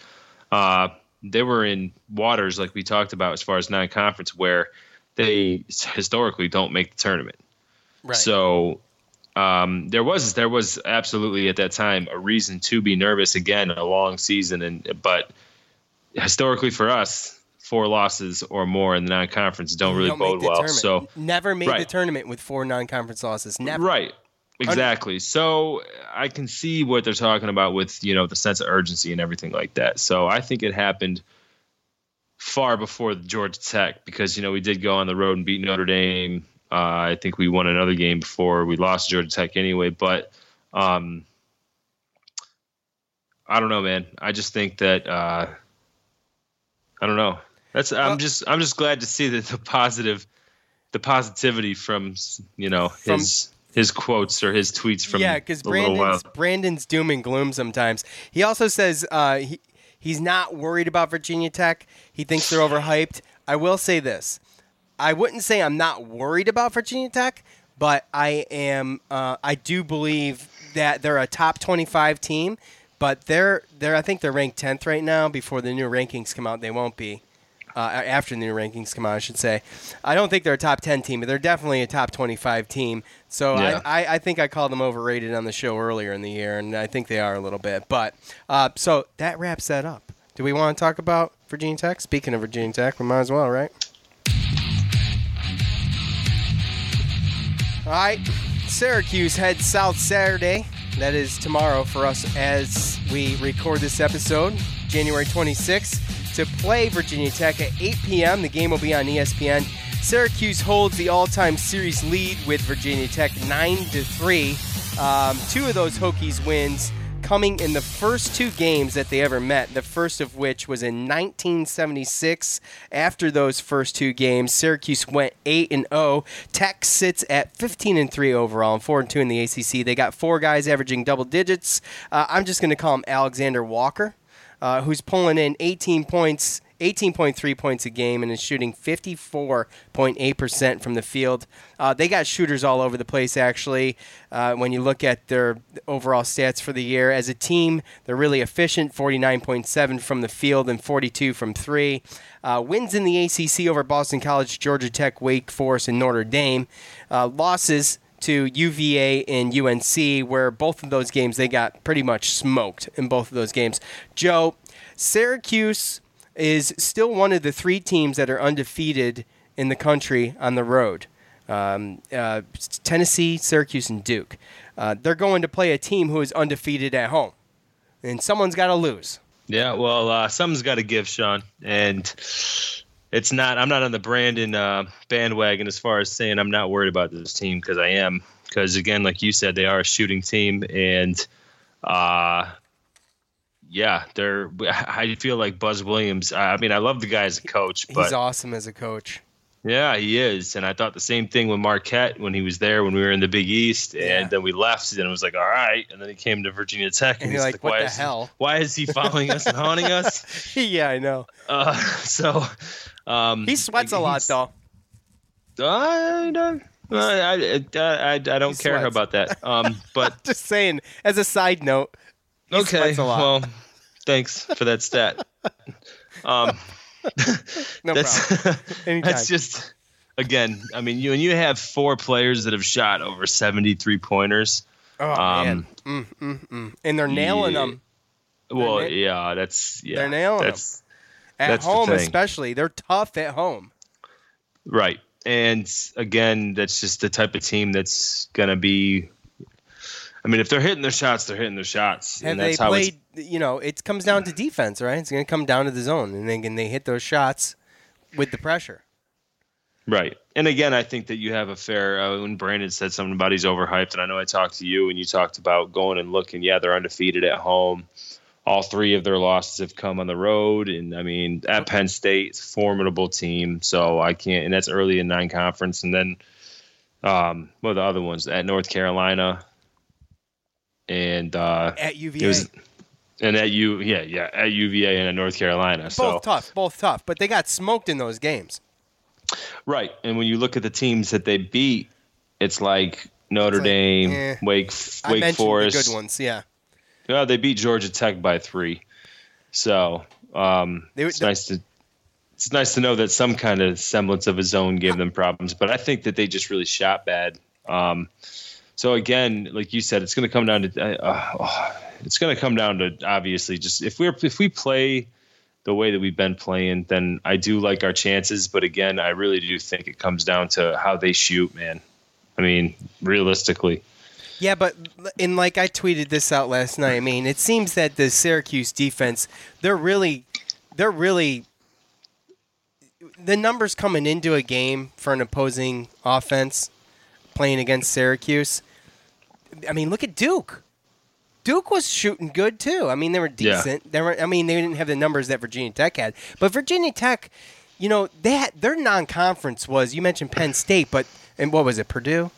uh, they were in waters like we talked about as far as non-conference where they historically don't make the tournament. Right. So um, there was there was absolutely at that time a reason to be nervous again, a long season. and But historically for us, four losses or more in the non-conference don't really don't bode well. Tournament. So never made right. the tournament with four non-conference losses. Never. Right. Exactly. So I can see what they're talking about with, you know, the sense of urgency and everything like that. So I think it happened far before the Georgia Tech, because, you know, we did go on the road and beat Notre Dame. Uh, I think we won another game before we lost Georgia Tech anyway. But um, I don't know, man. I just think that uh, I don't know. That's well, I'm just I'm just glad to see that the positive, the positivity from you know from, his his quotes or his tweets from yeah, because Brandon's Brandon's doom and gloom sometimes. He also says uh, he. He's not worried about Virginia Tech. He thinks they're overhyped. I will say this. I wouldn't say I'm not worried about Virginia Tech, but I am. Uh, I do believe that they're a top twenty-five team, but they're, they're I think they're ranked tenth right now. Before the new rankings come out, they won't be. Uh, after the new rankings come out, I should say. I don't think they're a top ten team, but they're definitely a top twenty-five team. So yeah. I, I, I think I called them overrated on the show earlier in the year, and I think they are a little bit. But uh, so that wraps that up. Do we want to talk about Virginia Tech? Speaking of Virginia Tech, we might as well, right? All right. Syracuse heads south Saturday. That is tomorrow for us as we record this episode, January twenty-sixth. To play Virginia Tech at eight p.m. The game will be on E S P N. Syracuse holds the all-time series lead with Virginia Tech nine to three. Um, two of those Hokies wins coming in the first two games that they ever met, the first of which was in nineteen seventy-six. After those first two games, Syracuse went eight and oh. Tech sits at fifteen and three overall and four and two in the A C C. They got four guys averaging double digits. Uh, I'm just going to call him Alexander Walker. Uh, who's pulling in eighteen points eighteen point three points a game and is shooting fifty-four point eight percent from the field. Uh, they got shooters all over the place, actually, uh, when you look at their overall stats for the year. As a team, they're really efficient, forty-nine point seven from the field and forty-two from three. Uh, wins in the A C C over Boston College, Georgia Tech, Wake Forest, and Notre Dame. Uh, losses to U V A and U N C, where both of those games, they got pretty much smoked in both of those games. Joe, Syracuse is still one of the three teams that are undefeated in the country on the road. Um, uh, Tennessee, Syracuse, and Duke. Uh, they're going to play a team who is undefeated at home, and someone's got to lose. Yeah, well, uh, something's got to give, Sean, and it's not. I'm not on the Brandon uh, bandwagon as far as saying I'm not worried about this team, because I am. Because again, like you said, they are a shooting team, and uh, yeah, they're. I feel like Buzz Williams. I mean, I love the guy as a coach. But he's awesome as a coach. Yeah, he is, and I thought the same thing with Marquette when he was there when we were in the Big East, and yeah. then we left, and it was like, all right, and then he came to Virginia Tech, and, and he's like, like what why the hell? He, why is he following us and haunting us? Yeah, I know. Uh, so um, he sweats like, a lot, though. I don't, I, I, I, I don't care sweats. about that. Um, but just saying, as a side note, he okay, sweats a lot. Well, thanks for that stat. Um. No that's, problem. Anytime. That's just, again, I mean, you and you have four players that have shot over seventy-three pointers. Oh, um, man. Mm, mm, mm. And they're nailing yeah. them. They're well, na- yeah, that's, yeah. They're nailing that's, them. At that's home, the especially. They're tough at home. Right. And again, that's just the type of team that's going to be, I mean, if they're hitting their shots, they're hitting their shots. Have and that's they how played, you know, it comes down to defense, right? It's going to come down to the zone, and then can they hit those shots with the pressure? Right. And again, I think that you have a fair uh, – when Brandon said something about he's overhyped, and I know I talked to you, and you talked about going and looking. Yeah, they're undefeated at home. All three of their losses have come on the road. And, I mean, at Penn State, it's a formidable team. So I can't – and that's early in non-conference. And then um, – well, the other ones at North Carolina – and uh, at U V A, it was, and at U, yeah, yeah, at U V A and at North Carolina, both so. tough, both tough, but they got smoked in those games, right? And when you look at the teams that they beat, it's like Notre it's like, Dame, eh. Wake, I Wake Forest, the good ones, yeah. Yeah, they beat Georgia Tech by three, so um, they, it's they, nice to it's nice to know that some kind of semblance of a zone gave them problems, but I think that they just really shot bad. Um, So again, like you said, it's going to come down to uh, oh, it's going to come down to obviously just if we're if we play the way that we've been playing, then I do like our chances. But again, I really do think it comes down to how they shoot, man. I mean, realistically. Yeah, but and like I tweeted this out last night. I mean, it seems that the Syracuse defense, they're really, they're really. The numbers coming into a game for an opposing offense playing against Syracuse. I mean, look at Duke. Duke was shooting good, too. I mean, they were decent. Yeah. They were. I mean, they didn't have the numbers that Virginia Tech had. But Virginia Tech, you know, they had, their non-conference was, you mentioned Penn State, but, and what was it, Purdue?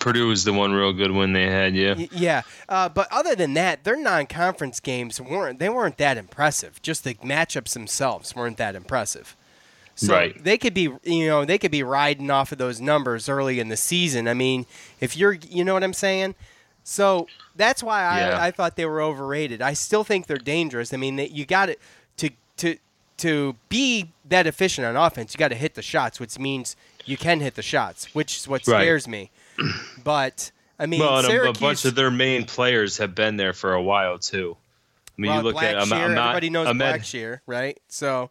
Purdue was the one real good one they had, yeah. Y- yeah. Uh, but other than that, their non-conference games weren't, they weren't that impressive. Just the matchups themselves weren't that impressive. So right. they could be, you know, they could be riding off of those numbers early in the season. I mean, if you're, you know what I'm saying? So that's why I, yeah. I thought they were overrated. I still think they're dangerous. I mean, they, you got it to to to be that efficient on offense. You got to hit the shots, which means you can hit the shots, which is what right. scares me. But I mean, well, and Syracuse, a bunch of their main players have been there for a while too. I mean, well, you look Blackshear, at I'm, I'm not, everybody knows Blackshear, right? So.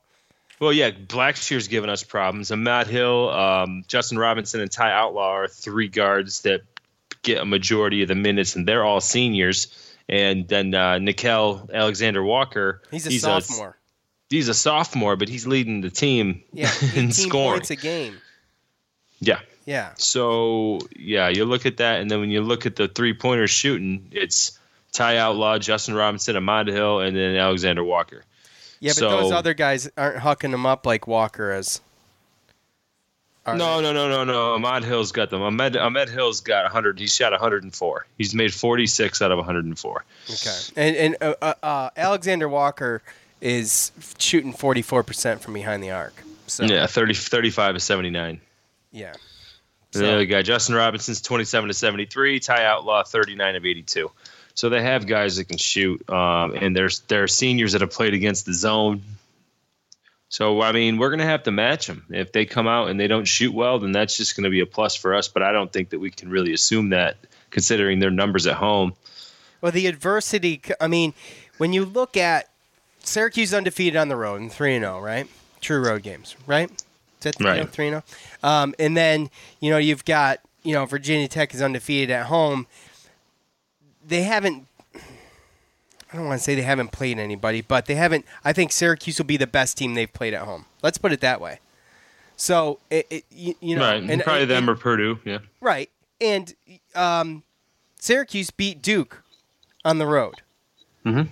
Well, yeah, Blackshear's given us problems. Ahmad Hill, um, Justin Robinson, and Ty Outlaw are three guards that get a majority of the minutes, and they're all seniors. And then uh, Nickel Alexander Walker. He's a he's sophomore. A, he's a sophomore, but he's leading the team yeah, in scoring. It's a game. Yeah. Yeah. So, yeah, you look at that, and then when you look at the three-pointer shooting, it's Ty Outlaw, Justin Robinson, Ahmad Hill, and then Alexander Walker. Yeah, but so, those other guys aren't hucking them up like Walker is. Right. No, no, no, no, no. Ahmad Hill's got them. Ahmed, Ahmed Hill's got one hundred. He's shot one hundred four. He's made forty-six out of one hundred four. Okay. And and uh, uh, Alexander Walker is shooting forty-four percent from behind the arc. So yeah, thirty, thirty-five to seventy-nine. Yeah. So the other guy, Justin Robinson's twenty-seven to seventy-three. Ty Outlaw, thirty-nine of eighty-two. So they have guys that can shoot, um, and there's there are seniors that have played against the zone. So, I mean, we're going to have to match them. If they come out and they don't shoot well, then that's just going to be a plus for us. But I don't think that we can really assume that, considering their numbers at home. Well, the adversity, I mean, when you look at Syracuse undefeated on the road and three and oh, right? True road games, right? That's, right. You know, three and oh. Um, and then, you know, you've got, you know, Virginia Tech is undefeated at home. They haven't, I don't want to say they haven't played anybody, but they haven't, I think Syracuse will be the best team they've played at home. Let's put it that way. So, it, it, you, you know. Right, and, and probably and, them or Purdue, yeah. Right, and um, Syracuse beat Duke on the road. Mm-hmm.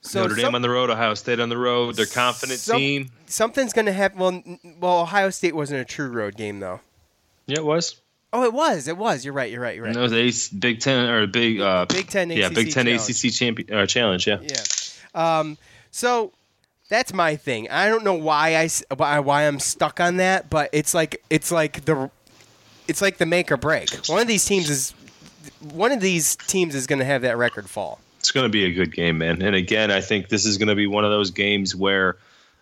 So Notre Dame some, on the road, Ohio State on the road. They're confident some, team. Something's going to happen. Well, well, Ohio State wasn't a true road game, though. Yeah, it was. Oh, it was. It was. You're right. You're right. You're right. No, it was a Big Ten or Big uh, Big Ten. Yeah, A C C Big Ten challenge. A C C champion or challenge. Yeah. Yeah. Um, so that's my thing. I don't know why I why, why I'm stuck on that, but it's like it's like the it's like the make or break. One of these teams is one of these teams is going to have that record fall. It's going to be a good game, man. And again, I think this is going to be one of those games where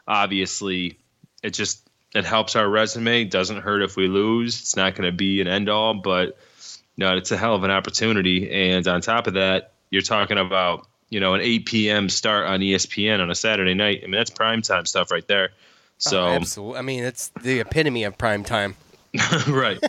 obviously it just it helps our resume. It doesn't hurt if we lose. It's not going to be an end all, but no, it's a hell of an opportunity. And on top of that, you're talking about, you know, an eight p.m. start on E S P N on a Saturday night. I mean, that's primetime stuff right there. So oh, absolutely. I mean, it's the epitome of primetime. Right.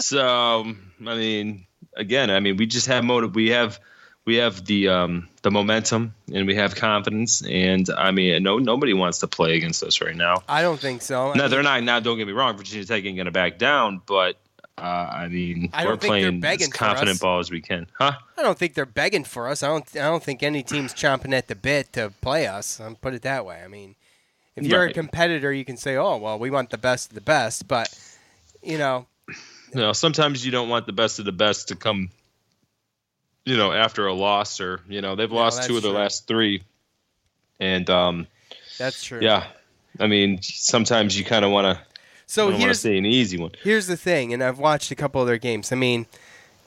So, I mean, again, I mean, we just have motive. We have We have the um, the momentum, and we have confidence, and I mean, no nobody wants to play against us right now. I don't think so. I no, mean, they're not. Now, don't get me wrong, Virginia Tech ain't going to back down, but uh, I mean, I we're playing as confident ball as we can, huh? I don't think they're begging for us. I don't. I don't think any team's chomping at the bit to play us. I'll put it that way. I mean, if you're right. a competitor, you can say, "Oh, well, we want the best of the best," but you know, you know, sometimes you don't want the best of the best to come. You know, after a loss, or you know, they've lost no, two of their true. last three, and um, that's true. Yeah, I mean, sometimes you kind of want to. So here's an easy one. Here's the thing, and I've watched a couple of their games. I mean,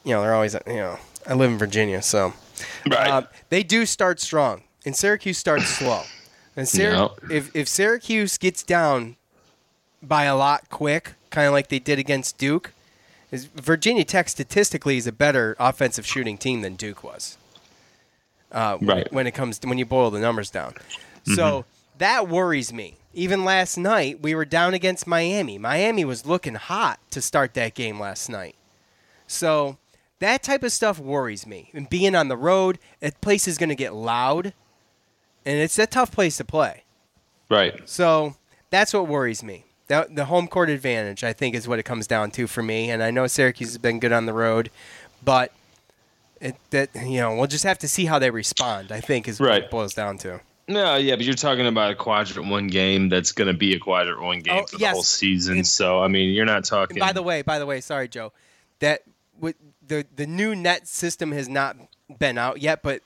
you know, they're always, you know, I live in Virginia, so right. Uh, they do start strong, and Syracuse starts slow. And Syrac- no. if if Syracuse gets down by a lot quick, kind of like they did against Duke. Virginia Tech statistically is a better offensive shooting team than Duke was. Uh, right. When it comes to, when you boil the numbers down, mm-hmm. So that worries me. Even last night we were down against Miami. Miami was looking hot to start that game last night. So that type of stuff worries me. And being on the road, that place is going to get loud, and it's a tough place to play. Right. So that's what worries me. The home court advantage, I think, is what it comes down to for me. And I know Syracuse has been good on the road, but it, that you know we'll just have to see how they respond, I think, is what right. it boils down to. No, yeah, but you're talking about a quadrant one game that's going to be a quadrant one game oh, for yes. the whole season. And, so, I mean, you're not talking. By the way, by the way, sorry, Joe, that w- the the new net system has not been out yet, but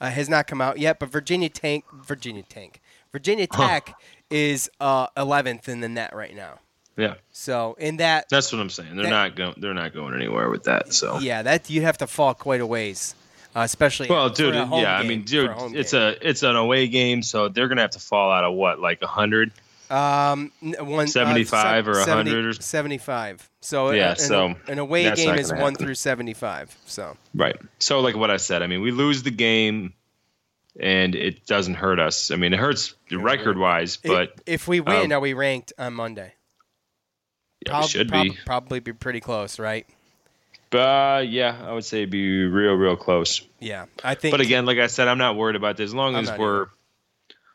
uh, has not come out yet. But Virginia Tank, Virginia Tank, Virginia Tech. Huh. Is uh, eleventh in the net right now. Yeah. So in that. That's what I'm saying. They're that, not going. They're not going anywhere with that. So. Yeah, that you have to fall quite a ways, uh, especially. Well, dude, yeah, game, I mean, dude, a it's game. a it's an away game, so they're gonna have to fall out of what, like a hundred. Um, one seventy-five uh, se- or a hundred or seventy-five. So yeah, an, so an away game is one happen. through seventy-five. So. Right. So like what I said, I mean, we lose the game. And it doesn't hurt us. I mean, it hurts record-wise, but... If, if we win, um, are we ranked on Monday? Yeah, I'll, we should prob- be. Probably be pretty close, right? Uh, yeah, I would say be real, real close. Yeah, I think... But again, like I said, I'm not worried about this. As long I'm as we're... Either.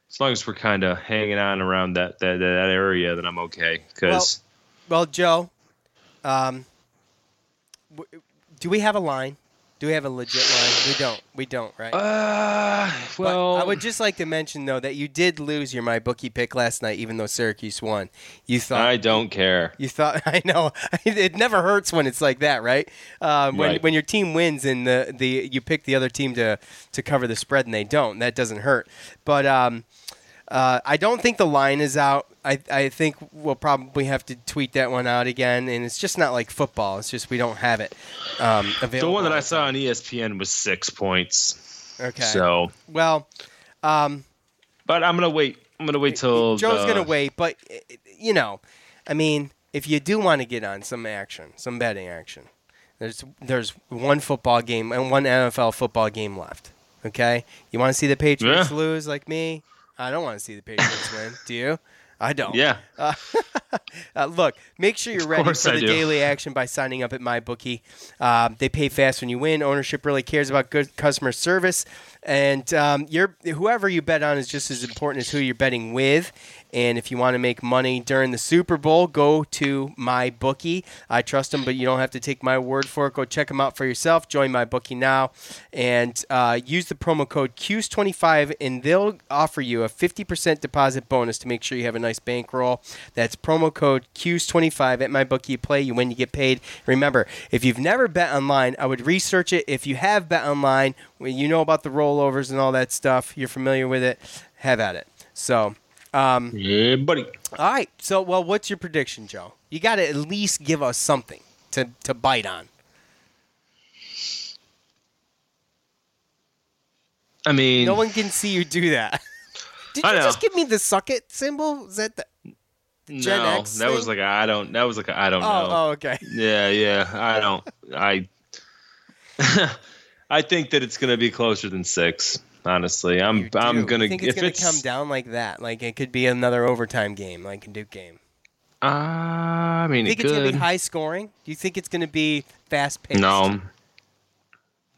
As long as we're kind of hanging on around that, that, that area, then I'm okay. Cause well, well, Joe, um, w- do we have a line? Do we have a legit line? We don't. We don't, right? Uh, well, but I would just like to mention, though, that you did lose your MyBookie pick last night, even though Syracuse won. You thought I don't care. You thought I know. It never hurts when it's like that, right? Uh, when right. when your team wins and the, the you pick the other team to, to cover the spread and they don't, that doesn't hurt. But um, Uh, I don't think the line is out. I, I think we'll probably have to tweet that one out again. And it's just not like football. It's just we don't have it um, available. The one that I saw on E S P N was six points. Okay. So well, um, but I'm gonna wait. I'm gonna wait till Joe's the... gonna wait. But you know, I mean, if you do want to get on some action, some betting action, there's there's one football game and one N F L football game left. Okay, you want to see the Patriots yeah. lose like me? I don't want to see the Patriots win. Do you? I don't. Yeah. Uh, uh, look, make sure you're ready for I the do. daily action by signing up at MyBookie. Uh, they pay fast when you win. Ownership really cares about good customer service. And um, you're, whoever you bet on is just as important as who you're betting with. And if you want to make money during the Super Bowl, go to MyBookie. I trust them, but you don't have to take my word for it. Go check them out for yourself. Join MyBookie now. And uh, use the promo code Q S twenty-five, and they'll offer you a fifty percent deposit bonus to make sure you have a nice bankroll. That's promo code Q S twenty-five at MyBookie. You play, you win, you get paid. Remember, if you've never bet online, I would research it. If you have bet online, well, you know about the rollovers and all that stuff. You're familiar with it. Have at it. So, um, yeah, buddy. All right. So, well, what's your prediction, Joe? You got to at least give us something to, to bite on. I mean, no one can see you do that. Did you just give me the suck it symbol? Is that the Gen no, X thing? That was like a, I don't. That was like a, I don't oh, know. Oh, okay. Yeah, yeah. I don't. I. I think that it's going to be closer than six. Honestly, I'm. I'm gonna. I think it's if gonna it's, come down like that. Like it could be another overtime game, like a Duke game. Uh, I mean, you think it it's could. gonna be high scoring? Do you think it's gonna be fast paced? No.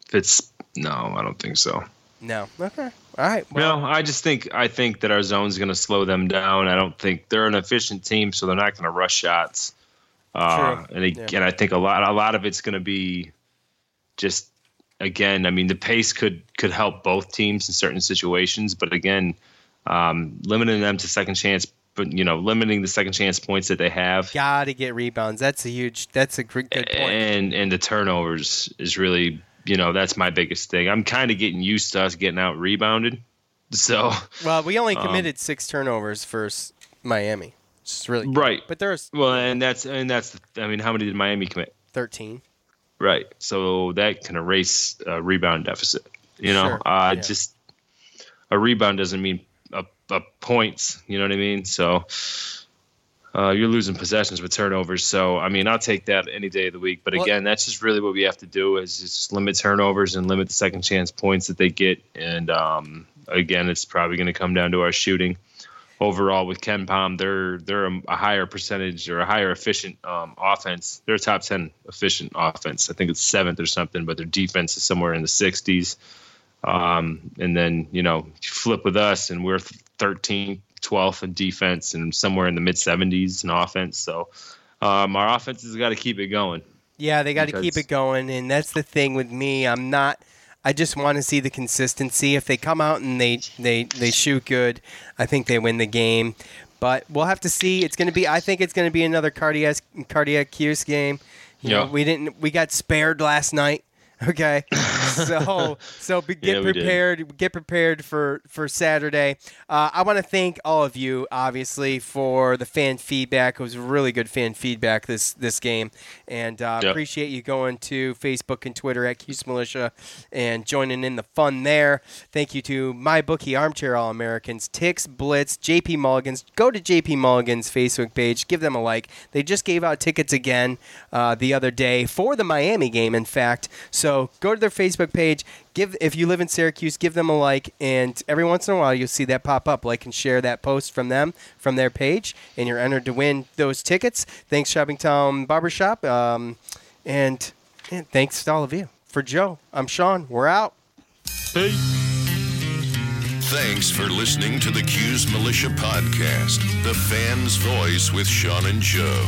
If it's no, I don't think so. No. Okay. All right. Well. No, I just think I think that our zone's going to slow them down. I don't think they're an efficient team, so they're not going to rush shots. Uh, True. And again, yeah. I think a lot a lot of it's going to be just again. I mean, the pace could could help both teams in certain situations, but again, um, limiting them to second chance. But you know, limiting the second chance points that they have. Got to get rebounds. That's a huge. That's a good point. And and the turnovers is really. You know, that's my biggest thing. I'm kind of getting used to us getting out rebounded. So well, we only committed um, six turnovers versus Miami. It's really good. Right. But there's well, and that's and that's. I mean, how many did Miami commit? Thirteen. Right. So that can erase a rebound deficit. You know, sure. uh, yeah. just a rebound doesn't mean a, a points. You know what I mean? So uh, you're losing possessions with turnovers. So, I mean, I'll take that any day of the week. But, again, well, that's just really what we have to do is just limit turnovers and limit the second chance points that they get. And, um, again, it's probably going to come down to our shooting. Overall, with KenPom, they're they're a higher percentage or a higher efficient um, offense. They're a top ten efficient offense. I think it's seventh or something, but their defense is somewhere in the sixties. Um, and then, you know, flip with us, and we're thirteenth. twelfth in defense and somewhere in the mid seventies in offense. So um, our offense has got to keep it going. Yeah, they got to keep it going. And that's the thing with me. I'm not, I just want to see the consistency. If they come out and they, they, they shoot good, I think they win the game. But we'll have to see. It's going to be, I think it's going to be another cardiac, cardiac Cuse game. You yeah. know, we didn't, we got spared last night. Okay, so so be, get yeah, prepared. Get prepared for for Saturday. Uh, I want to thank all of you, obviously, for the fan feedback. It was really good fan feedback this this game, and uh, yep. appreciate you going to Facebook and Twitter at Cuse Militia and joining in the fun there. Thank you to MyBookie, Armchair All Americans, Tix Blitz, J P Mulligan's. Go to J P Mulligan's Facebook page, give them a like. They just gave out tickets again uh, the other day for the Miami game, in fact. So. So go to their Facebook page. Give if you live in Syracuse, give them a like, and every once in a while you'll see that pop up. Like and share that post from them, from their page, and you're entered to win those tickets. Thanks, Shopping Town Barbershop, um, and, and thanks to all of you. For Joe, I'm Sean. We're out. Hey. Thanks for listening to the Cuse Militia podcast, the fan's voice with Sean and Joe.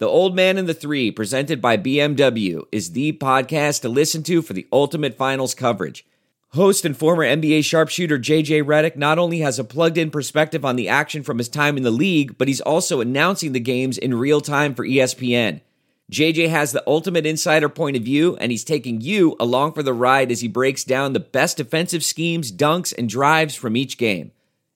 The Old Man and the Three, presented by B M W, is the podcast to listen to for the ultimate finals coverage. Host and former N B A sharpshooter J J Redick not only has a plugged-in perspective on the action from his time in the league, but he's also announcing the games in real time for E S P N. J J has the ultimate insider point of view, and he's taking you along for the ride as he breaks down the best defensive schemes, dunks, and drives from each game.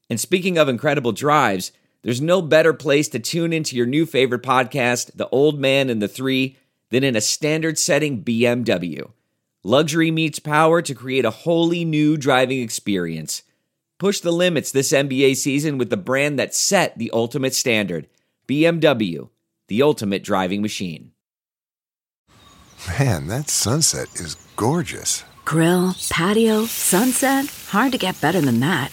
And speaking of incredible drives, there's no better place to tune into your new favorite podcast, The Old Man and the Three, than in a standard-setting B M W. Luxury meets power to create a wholly new driving experience. Push the limits this N B A season with the brand that set the ultimate standard. B M W, the ultimate driving machine. Man, that sunset is gorgeous. Grill, patio, sunset. Hard to get better than that.